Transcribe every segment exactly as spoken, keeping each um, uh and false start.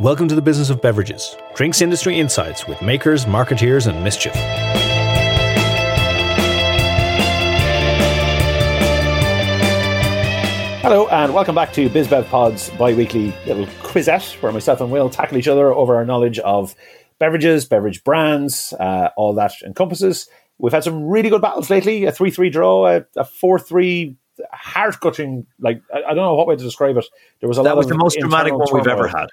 Welcome to the business of beverages, drinks industry insights with makers, marketeers, and mischief. Hello and welcome back to BizBevPod's bi-weekly little quizette where myself and Will tackle each other over our knowledge of beverages, beverage brands, uh, all that encompasses. We've had some really good battles lately, a three three draw, a four three heart-cutting, like, I, I don't know what way to describe it. There was a That lot was of the most dramatic one we've ever had.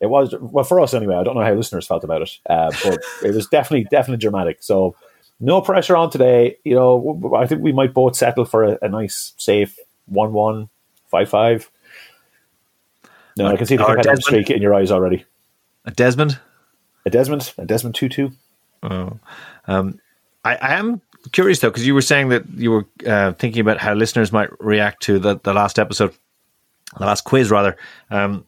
It was, well, for us anyway. I don't know how listeners felt about it, uh, but it was definitely, definitely dramatic. So no pressure on today. You know, I think we might both settle for a, a nice, safe one one, five five. No, I can see the competitive streak in your eyes already. A Desmond? A Desmond? A Desmond two two. Oh. Um, I, I am curious, though, because you were saying that you were uh, thinking about how listeners might react to the, the last episode, the last quiz, rather. Um,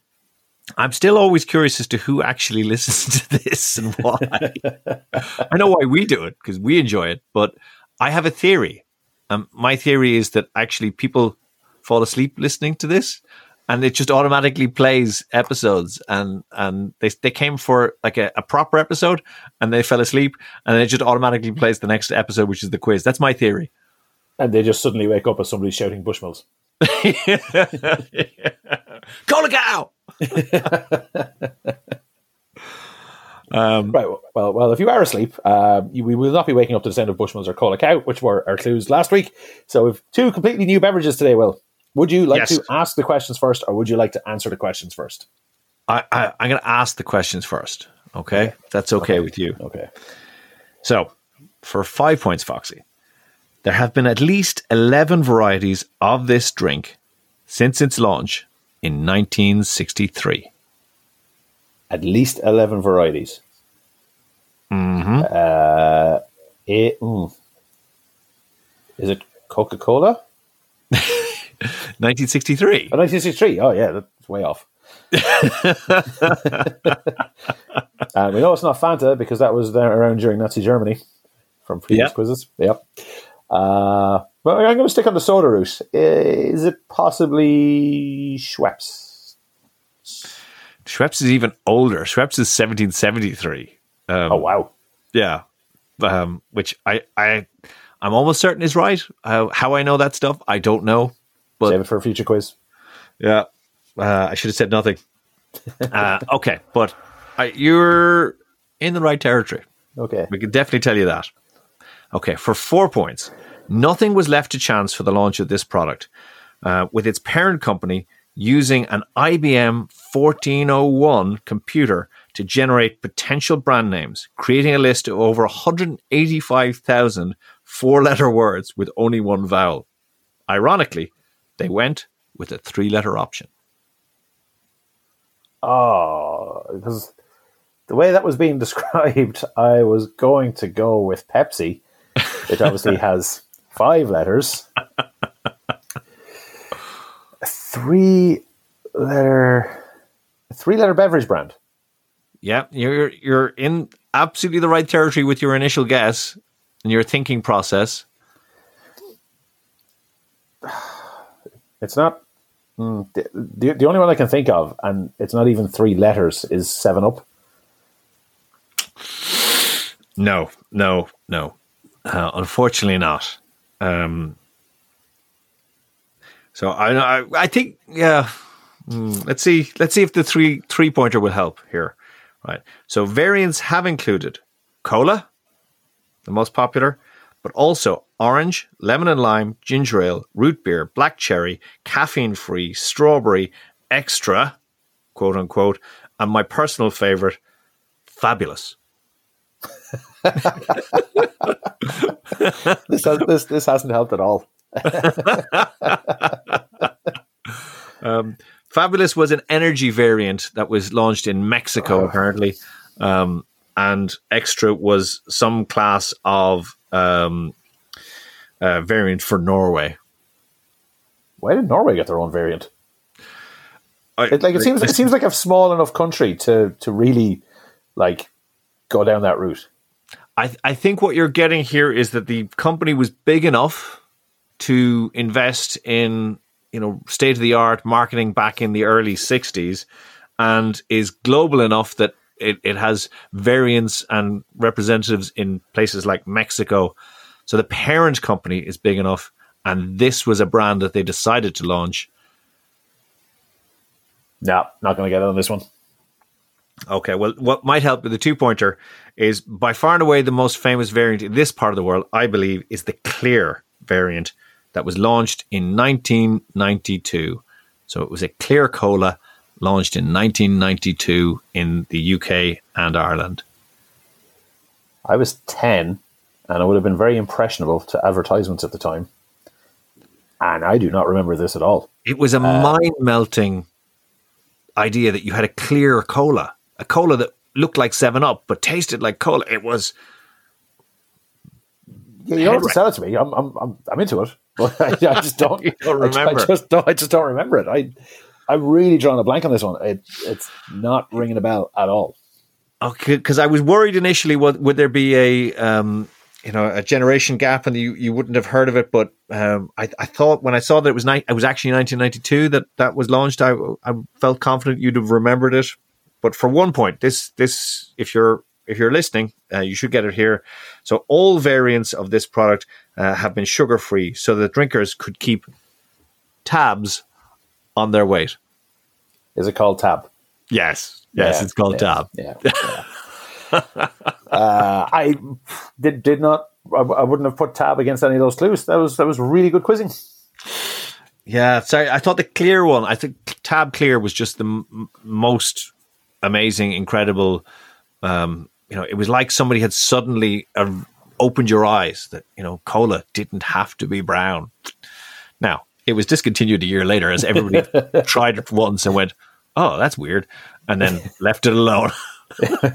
I'm still always curious as to who actually listens to this and why. I know why we do it, because we enjoy it, but I have a theory. Um, my theory is that actually people fall asleep listening to this, and it just automatically plays episodes, and, and they they came for like a, a proper episode, and they fell asleep, and it just automatically plays the next episode, which is the quiz. That's my theory. And they just suddenly wake up as somebody's shouting Bushmills. Cola Cow! um, right, well, well, if you are asleep, uh, you, we will not be waking up to the sound of Bushmills or Cola Cow, which were our clues last week. So we've two completely new beverages today, Will. Would you like yes. to ask the questions first, or would you like to answer the questions first? I, I, I'm going to ask the questions first, okay? okay. That's okay, okay with you. Okay. So, for five points, Foxy, there have been at least eleven varieties of this drink since its launch in nineteen sixty-three. At least eleven varieties? Mm-hmm. Uh, it, mm. Is it Coca Cola? nineteen sixty-three. Oh, nineteen sixty-three. Oh, yeah, that's way off. And we know it's not Fanta because that was there around during Nazi Germany from previous yep. quizzes. Yep. Uh, well, I'm going to stick on the soda route. Is it possibly Schweppes? Schweppes is even older. Schweppes is seventeen seventy-three. Um, oh, wow. Yeah. Um, which I, I, I'm almost certain is right. Uh, how I know that stuff, I don't know. But, save it for a future quiz. Yeah, uh, I should have said nothing. uh, okay, but I, you're in the right territory. Okay. We can definitely tell you that. Okay, for four points, nothing was left to chance for the launch of this product, uh, with its parent company using an I B M fourteen oh one computer to generate potential brand names, creating a list of over one hundred eighty-five thousand four-letter words with only one vowel. Ironically, they went with a three-letter option. Oh, because the way that was being described, I was going to go with Pepsi, which obviously has five letters. A three-letter, a three-letter beverage brand. Yeah, you're you're in absolutely the right territory with your initial guess and your thinking process. It's not mm, the, the the only one I can think of, and it's not even three letters, is seven up. No, no, no. Uh, unfortunately not. Um, so I, I I think yeah. Mm, let's see. Let's see if the three three pointer will help here. Right. So variants have included cola, the most popular, but also orange, lemon and lime, ginger ale, root beer, black cherry, caffeine-free, strawberry, extra, quote-unquote, and my personal favorite, fabulous. this, has, this, this hasn't helped at all. um, Fabulous was an energy variant that was launched in Mexico, oh. apparently, um, and extra was some class of... Um, Uh, variant for Norway. Why did Norway get their own variant? I, it, like it seems, it seems like a small enough country to to really like go down that route. I I think what you're getting here is that the company was big enough to invest in you know state of the art marketing back in the early sixties, and is global enough that it, it has variants and representatives in places like Mexico. So the parent company is big enough, and this was a brand that they decided to launch. No, not going to get it on this one. Okay, well, what might help with the two-pointer is by far and away the most famous variant in this part of the world, I believe, is the clear variant that was launched in nineteen ninety-two. So it was a clear cola launched in nineteen ninety-two in the U K and Ireland. I was ten, and I would have been very impressionable to advertisements at the time. And I do not remember this at all. It was a um, mind-melting idea that you had a clear cola, a cola that looked like seven up but tasted like cola. It was... Yeah, you don't have to sell it to me. I'm, I'm, I'm, I'm into it. But I, I just don't, don't remember. I, I just don't. I just don't remember it. I, I'm really drawing a blank on this one. It, it's not ringing a bell at all. Okay, because I was worried initially. Would, would there be a, um, you know, a generation gap, and you, you wouldn't have heard of it? But um, I, I thought when I saw that it was ni- it was actually nineteen ninety-two that that was launched. I, I felt confident you'd have remembered it. But for one point, this this if you're If you're listening, uh, you should get it here. So all variants of this product uh, have been sugar-free so that drinkers could keep tabs on their weight. Is it called Tab? Yes. Yes, yeah, it's called yeah, Tab. Yeah. yeah. uh, I did did not, I, I wouldn't have put Tab against any of those clues. That was that was really good quizzing. Yeah, sorry. I thought the clear one, I think Tab Clear was just the m- most amazing, incredible um You know, it was like somebody had suddenly uh, opened your eyes that, you know, cola didn't have to be brown. Now, it was discontinued a year later as everybody tried it once and went, oh, that's weird, and then left it alone. uh,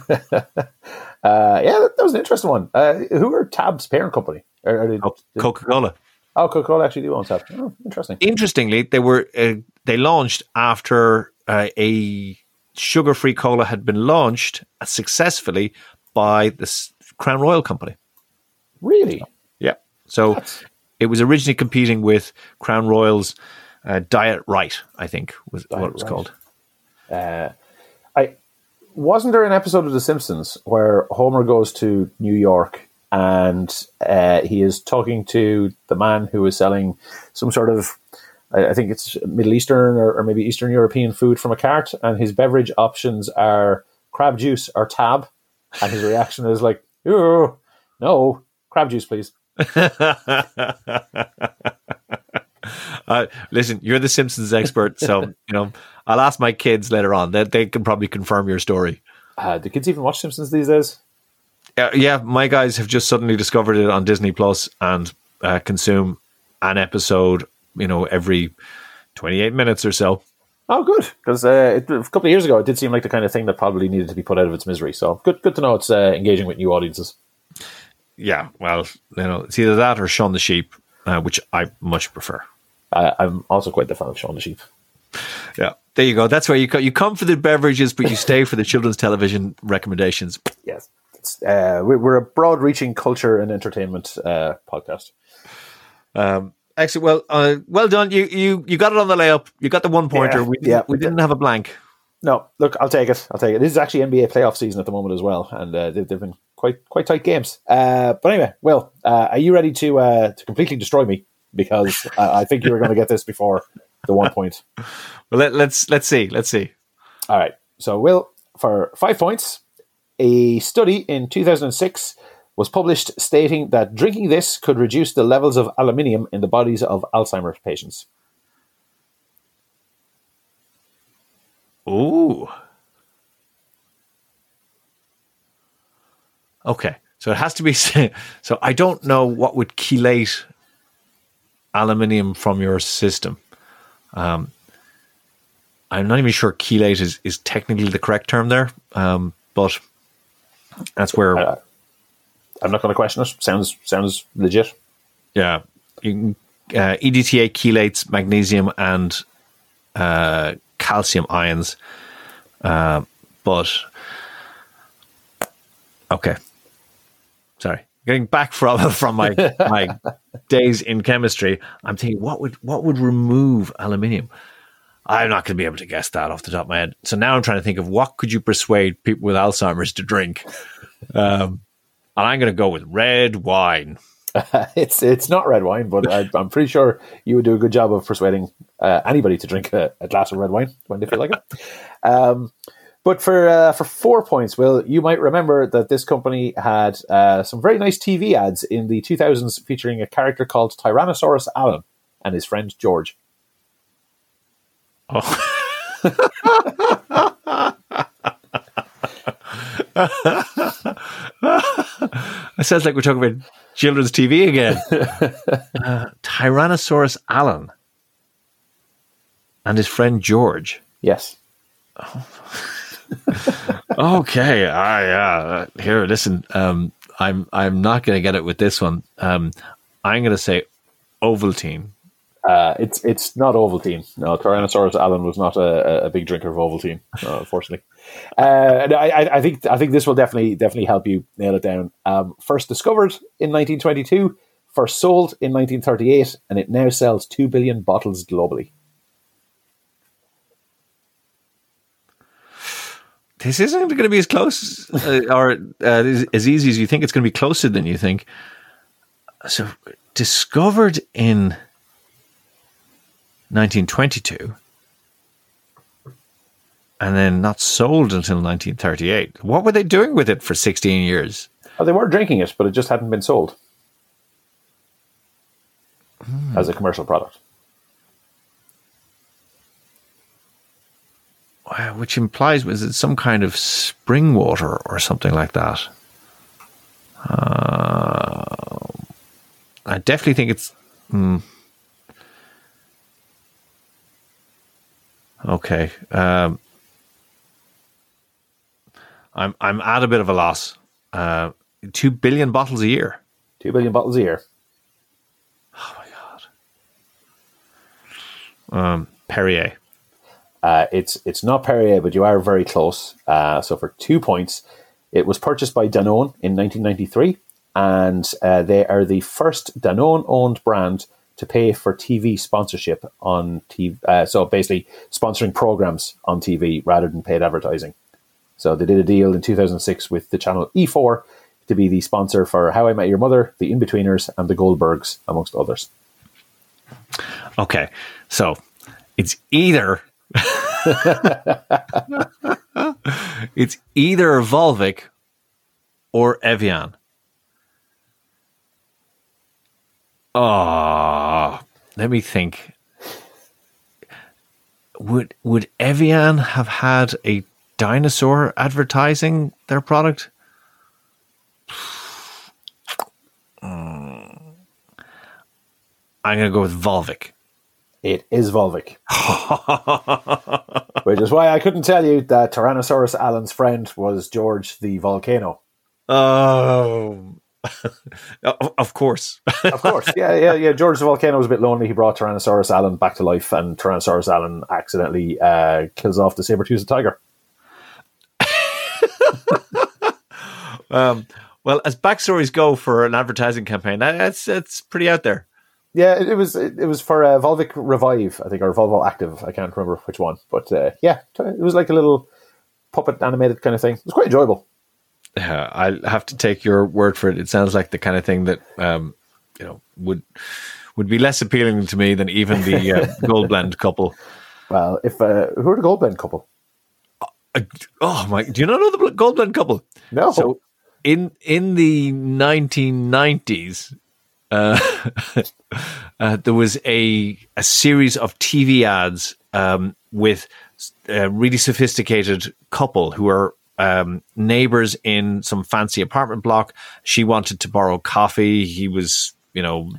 yeah, that, that was an interesting one. Uh, who are Tab's parent company? Are, are they, oh, did, Coca Cola. Oh, Coca Cola actually do own Tab. Oh, interesting. Interestingly, they were uh, they launched after uh, a sugar-free cola had been launched successfully by the Crown Royal company. Really? Yeah. So That's... it was originally competing with Crown Royal's uh, Diet Right, I think, was Diet what it was right. called. Uh, I wasn't there an episode of The Simpsons where Homer goes to New York and uh, he is talking to the man who is selling some sort of, I think it's Middle Eastern or, or maybe Eastern European food from a cart, and his beverage options are crab juice or Tab, and his reaction is like, oh, no, crab juice, please. uh, listen, you're the Simpsons expert, so you know I'll ask my kids later on. They, they can probably confirm your story. Uh, do kids even watch Simpsons these days? Uh, yeah, my guys have just suddenly discovered it on Disney Plus and uh, consume an episode you know, every twenty-eight minutes or so. Oh, good. Because uh, a couple of years ago, it did seem like the kind of thing that probably needed to be put out of its misery. So good good to know it's uh, engaging with new audiences. Yeah, well, you know, it's either that or Shaun the Sheep, uh, which I much prefer. Uh, I'm also quite the fan of Shaun the Sheep. Yeah, there you go. That's where you come. You come for the beverages, but you stay for the children's television recommendations. Yes. It's, uh, we're a broad-reaching culture and entertainment uh, podcast. Um. Excellent. Well, uh, well done. You, you you got it on the layup. You got the one pointer. Yeah, we didn't, yeah, we didn't have a blank. No, look, I'll take it. I'll take it. This is actually N B A playoff season at the moment as well, and uh, they've, they've been quite quite tight games. Uh, but anyway, Will, uh, are you ready to uh, to completely destroy me? Because uh, I think you were going to get this before the one point. Well, let, let's let's see. Let's see. All right. So, Will, for five points, a study in two thousand six was published stating that drinking this could reduce the levels of aluminium in the bodies of Alzheimer's patients. Ooh. Okay. So it has to be... So I don't know what would chelate aluminium from your system. Um, I'm not even sure chelate is, is technically the correct term there, um, but that's where... Uh, I'm not going to question it. Sounds sounds legit. Yeah. You can, uh, E D T A chelates magnesium and uh, calcium ions. Uh, but, okay. Sorry. Getting back from from my, my days in chemistry, I'm thinking, what would what would remove aluminium? I'm not going to be able to guess that off the top of my head. So now I'm trying to think of what could you persuade people with Alzheimer's to drink? Um, and I'm going to go with red wine. Uh, it's it's not red wine, but I, I'm pretty sure you would do a good job of persuading uh, anybody to drink a, a glass of red wine when they feel like it. Um, but for uh, for four points, Will, you might remember that this company had uh, some very nice T V ads in the two thousands featuring a character called Tyrannosaurus Alan and his friend George. Oh. It sounds like we're talking about children's T V again. uh, Tyrannosaurus Alan and his friend George. Yes. Oh. Okay. I, uh, here, listen. Um, I'm I'm not going to get it with this one. Um, I'm going to say Ovaltine. Uh, it's it's not Ovaltine. No, Tyrannosaurus Alan was not a, a big drinker of Ovaltine, no, unfortunately. Uh, and I, I think I think this will definitely definitely help you nail it down. Um, first discovered in nineteen twenty-two, first sold in nineteen thirty-eight, and it now sells two billion bottles globally. This isn't going to be as close uh, or uh, as easy as you think. It's going to be closer than you think. So discovered in nineteen twenty-two, and then not sold until nineteen thirty-eight. What were they doing with it for sixteen years? Oh, they were drinking it, but it just hadn't been sold mm. as a commercial product. Wow, which implies, was it some kind of spring water or something like that? Uh, I definitely think it's... Mm, Okay, um, I'm I'm at a bit of a loss. Uh, two billion bottles a year. Two billion bottles a year. Oh my god. Um, Perrier. Uh, it's it's not Perrier, but you are very close. Uh, so for two points, it was purchased by Danone in nineteen ninety-three, and uh, they are the first Danone-owned brand to pay for T V sponsorship on T V, uh, so basically sponsoring programs on T V rather than paid advertising. So they did a deal in two thousand six with the channel E four to be the sponsor for How I Met Your Mother, The Inbetweeners, and The Goldbergs, amongst others. Okay, so it's either it's either Volvic or Evian. Oh, let me think. Would would Evian have had a dinosaur advertising their product? I'm going to go with Volvic. It is Volvic. Which is why I couldn't tell you that Tyrannosaurus Alan's friend was George the volcano. Oh, of course. Of course. Yeah, yeah, yeah. George the Volcano was a bit lonely. He brought Tyrannosaurus Alan back to life, and Tyrannosaurus Alan accidentally uh, kills off the saber-toothed tiger. um, well, as backstories go for an advertising campaign, that's it's pretty out there. Yeah, it, it was it, it was for uh, Volvic Revive, I think, or Volvo Active. I can't remember which one. But uh, yeah, it was like a little puppet animated kind of thing. It was quite enjoyable. Uh, I'll have to take your word for it. It sounds like the kind of thing that um, you know would would be less appealing to me than even the uh, Gold Blend couple. Well, if uh, who are the Gold Blend couple? Uh, oh my! Do you not know the Gold Blend couple? No. So in in the nineteen nineties, uh, uh, there was a a series of T V ads um, with a really sophisticated couple who are. Um, neighbors in some fancy apartment block. She wanted to borrow coffee. He was, you know,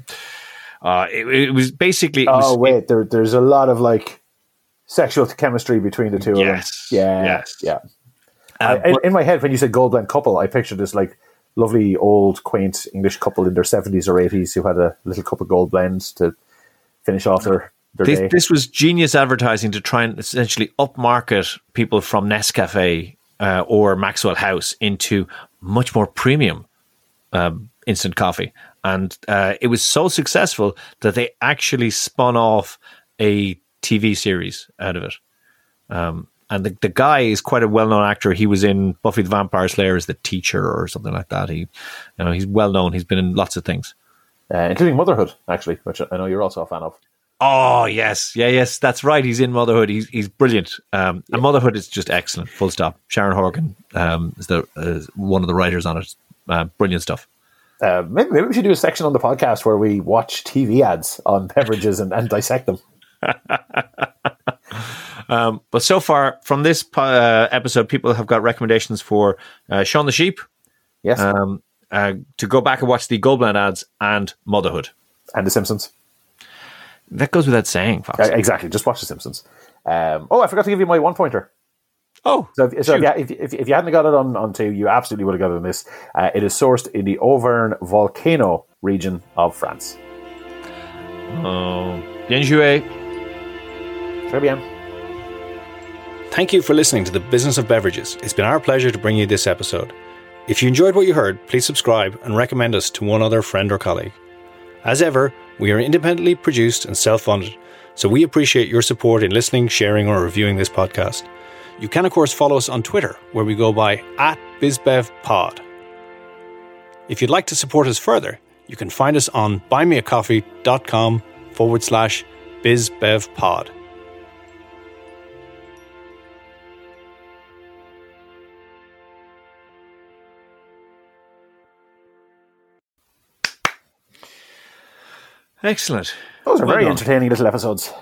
uh, it, it was basically. It oh was, wait, it, there, there's a lot of like sexual chemistry between the two. Yes, of them. Yeah, yes, yeah. Uh, I, but, in my head, when you said Gold Blend couple, I pictured this like lovely old quaint English couple in their seventies or eighties who had a little cup of Gold Blends to finish off their. This, this was genius advertising to try and essentially upmarket people from Nescafé. Uh, or Maxwell House into much more premium um, instant coffee. And uh, it was so successful that they actually spun off a T V series out of it. Um, and the, the guy is quite a well-known actor. He was in Buffy the Vampire Slayer as the teacher or something like that. He, you know, he's well-known. He's been in lots of things. Uh, including Motherhood, actually, which I know you're also a fan of. Oh, yes. Yeah, yes. That's right. He's in Motherhood. He's he's brilliant. Um, yeah. And Motherhood is just excellent, full stop. Sharon Horgan um, is the uh, one of the writers on it. Uh, brilliant stuff. Uh, maybe, maybe we should do a section on the podcast where we watch T V ads on beverages and, and dissect them. um, but so far, from this uh, episode, people have got recommendations for uh, Shaun the Sheep. Yes. Um, uh, to go back and watch the Gold Blend ads and Motherhood. And The Simpsons. That goes without saying, Fox. Exactly. Just watch The Simpsons. Um, oh, I forgot to give you my one-pointer. Oh, so if, so if, you, if, if, if you hadn't got it on, on two, you absolutely would have got it on this. Uh, it is sourced in the Auvergne volcano region of France. Oh, bien joué. Très bien. Thank you for listening to The Business of Beverages. It's been our pleasure to bring you this episode. If you enjoyed what you heard, please subscribe and recommend us to one other friend or colleague. As ever, we are independently produced and self-funded, so we appreciate your support in listening, sharing, or reviewing this podcast. You can, of course, follow us on Twitter, where we go by at BizBevPod. If you'd like to support us further, you can find us on buymeacoffee.com forward slash BizBevPod. Excellent. Those are well very done. Entertaining little episodes.